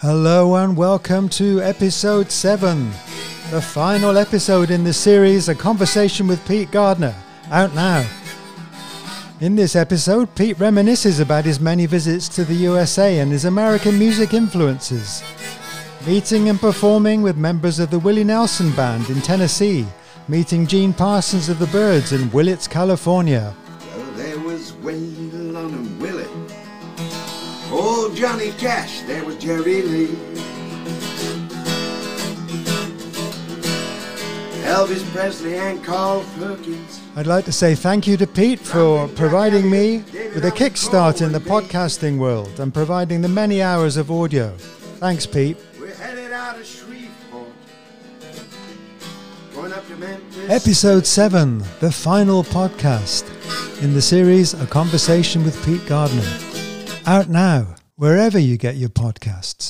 Hello and welcome to episode 7, the final episode in the series A Conversation with Pete Gardner, out now. In this episode, Pete reminisces about his many visits to the USA and his American music influences, meeting and performing with members of the Willie Nelson Band in Tennessee, meeting Gene Parsons of the Birds in Willits, California. Well, there was Waylon and Willie. Old Johnny Cash, there was Jerry Lee. Elvis Presley and Carl Perkins. I'd like to say thank you to Pete for providing me with a kickstart in the podcasting world and providing the many hours of audio. Thanks, Pete. We're headed out of Shreveport, going up to Memphis. Episode 7, the final podcast in the series A Conversation with Pete Gardner. Out now, wherever you get your podcasts.